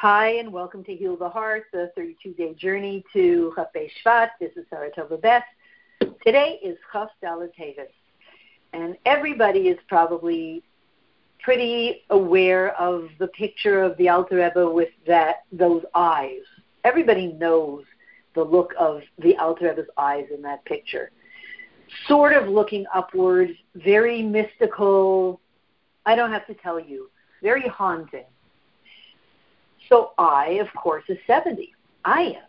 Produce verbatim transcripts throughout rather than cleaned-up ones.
Hi, and welcome to Heal the Heart, the thirty-two day journey to Chaf Be'i Shvat. This is Sarah Tova Beth. Today is Chaf Daled Tevet. And everybody is probably pretty aware of the picture of the Alter Rebbe with that those eyes. Everybody knows the look of the Alter Rebbe's eyes in that picture. Sort of looking upwards, very mystical, I don't have to tell you, very haunting. So I, of course, is seventy. I am.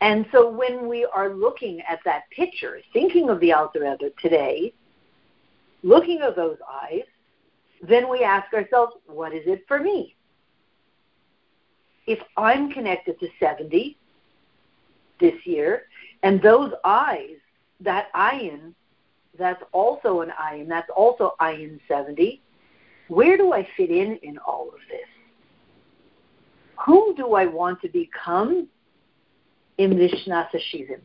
And so when we are looking at that picture, thinking of the Alter Rebbe today, looking at those eyes, then we ask ourselves, what is it for me? If I'm connected to seventy this year, and those eyes, that ayin, that's also an ayin, that's also ayin seventy, where do I fit in in all of this? Whom do I want to become in Vishnasashivim?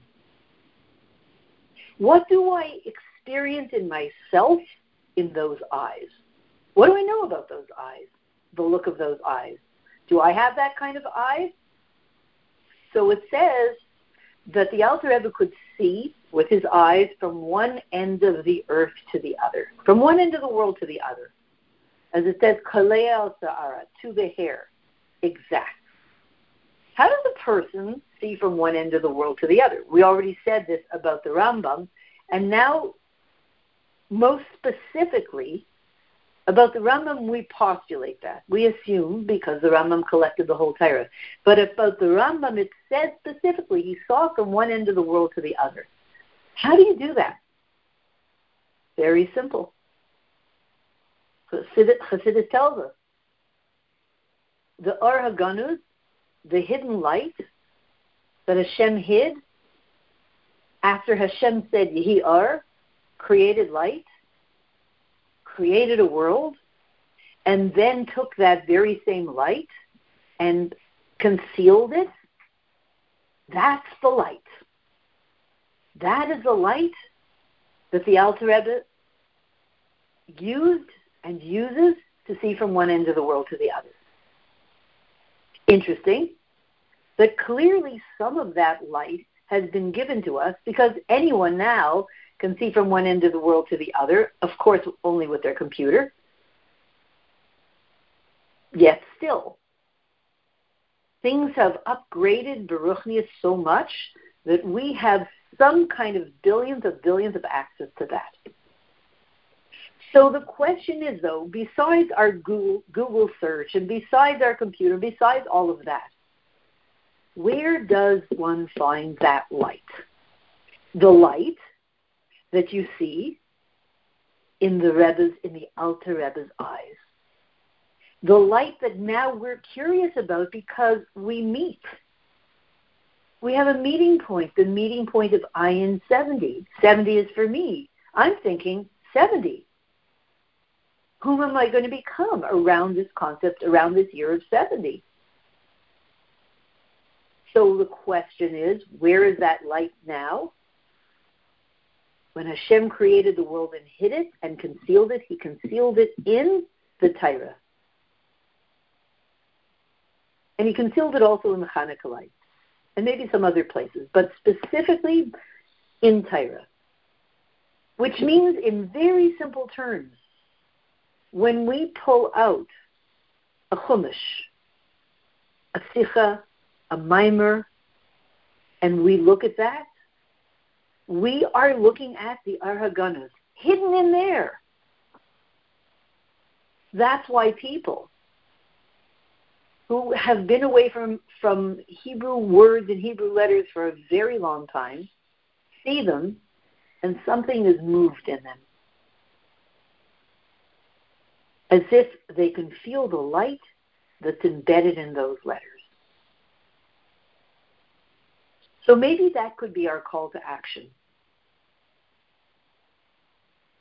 What do I experience in myself in those eyes? What do I know about those eyes, the look of those eyes? Do I have that kind of eyes? So it says that the Alter Rebbe could see with his eyes from one end of the earth to the other, from one end of the world to the other. As it says, Kalea al-sa'ara, to the hair. Exact. How does a person see from one end of the world to the other? We already said this about the Rambam, and now, most specifically, about the Rambam, we postulate that. We assume, because the Rambam collected the whole Torah. But about the Rambam, it said specifically, he saw from one end of the world to the other. How do you do that? Very simple. Chassidus tells us, the Ohr HaGanuz, the hidden light that Hashem hid after Hashem said, Yehi Ar, created light, created a world, and then took that very same light and concealed it. That's the light. That is the light that the Alter Rebbe used and uses to see from one end of the world to the other. Interesting, but clearly some of that light has been given to us because anyone now can see from one end of the world to the other, of course only with their computer, yet still. Things have upgraded Baruchnius so much that we have some kind of billions of billions of access to that. So the question is, though, besides our Google, Google search and besides our computer, besides all of that, where does one find that light? The light that you see in the Rebbe's, in the Alter Rebbe's eyes. The light that now we're curious about because we meet. We have a meeting point, the meeting point of Ayin seventy. seventy is for me. I'm thinking seventy. Whom am I going to become around this concept, around this year of seventy? So the question is, where is that light now? When Hashem created the world and hid it and concealed it, he concealed it in the Torah. And he concealed it also in the Hanukkah light, and maybe some other places, but specifically in Torah, which means in very simple terms, when we pull out a chumash, a sikha, a mimer, and we look at that, we are looking at the Ohr HaGanuz, hidden in there. That's why people who have been away from, from Hebrew words and Hebrew letters for a very long time see them, and something is moved in them, as if they can feel the light that's embedded in those letters. So maybe that could be our call to action.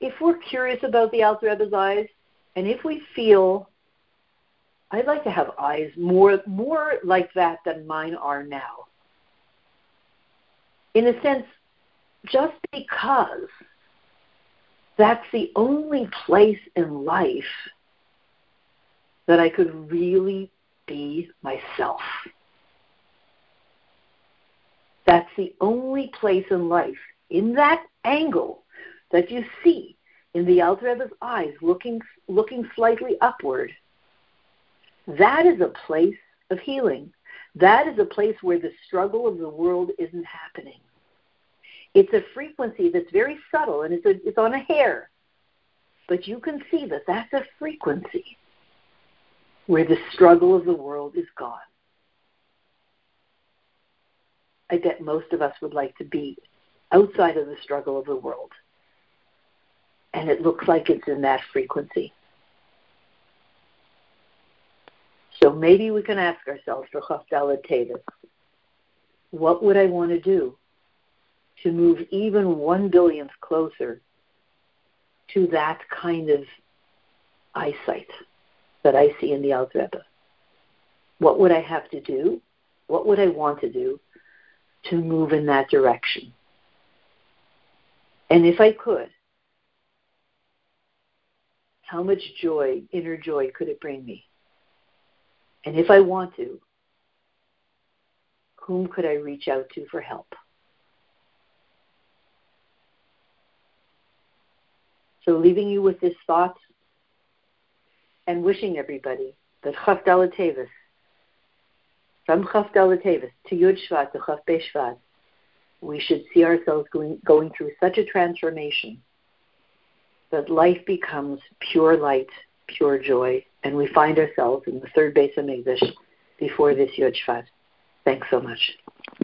If we're curious about the Alter Rebbe's eyes, and if we feel, I'd like to have eyes more, more like that than mine are now. In a sense, just because that's the only place in life that I could really be myself. That's the only place in life, in that angle that you see in the Alter Rebbe's eyes looking, looking slightly upward, that is a place of healing. That is a place where the struggle of the world isn't happening. It's a frequency that's very subtle, and it's, a, it's on a hair. But you can see that that's a frequency where the struggle of the world is gone. I bet most of us would like to be outside of the struggle of the world. And it looks like it's in that frequency. So maybe we can ask ourselves for Chaf Daled Tevet, what would I want to do to move even one billionth closer to that kind of eyesight that I see in the Alter Rebbe? What would I have to do? What would I want to do to move in that direction? And if I could, how much joy, inner joy, could it bring me? And if I want to, whom could I reach out to for help? So leaving you with this thought and wishing everybody that Chaf Daled Tevet, from Chaf Daled Tevet to Yud Shvat to Chaf Be'i Shvat, we should see ourselves going, going through such a transformation that life becomes pure light, pure joy, and we find ourselves in the third base of Megzish before this Yud Shvat. Thanks so much.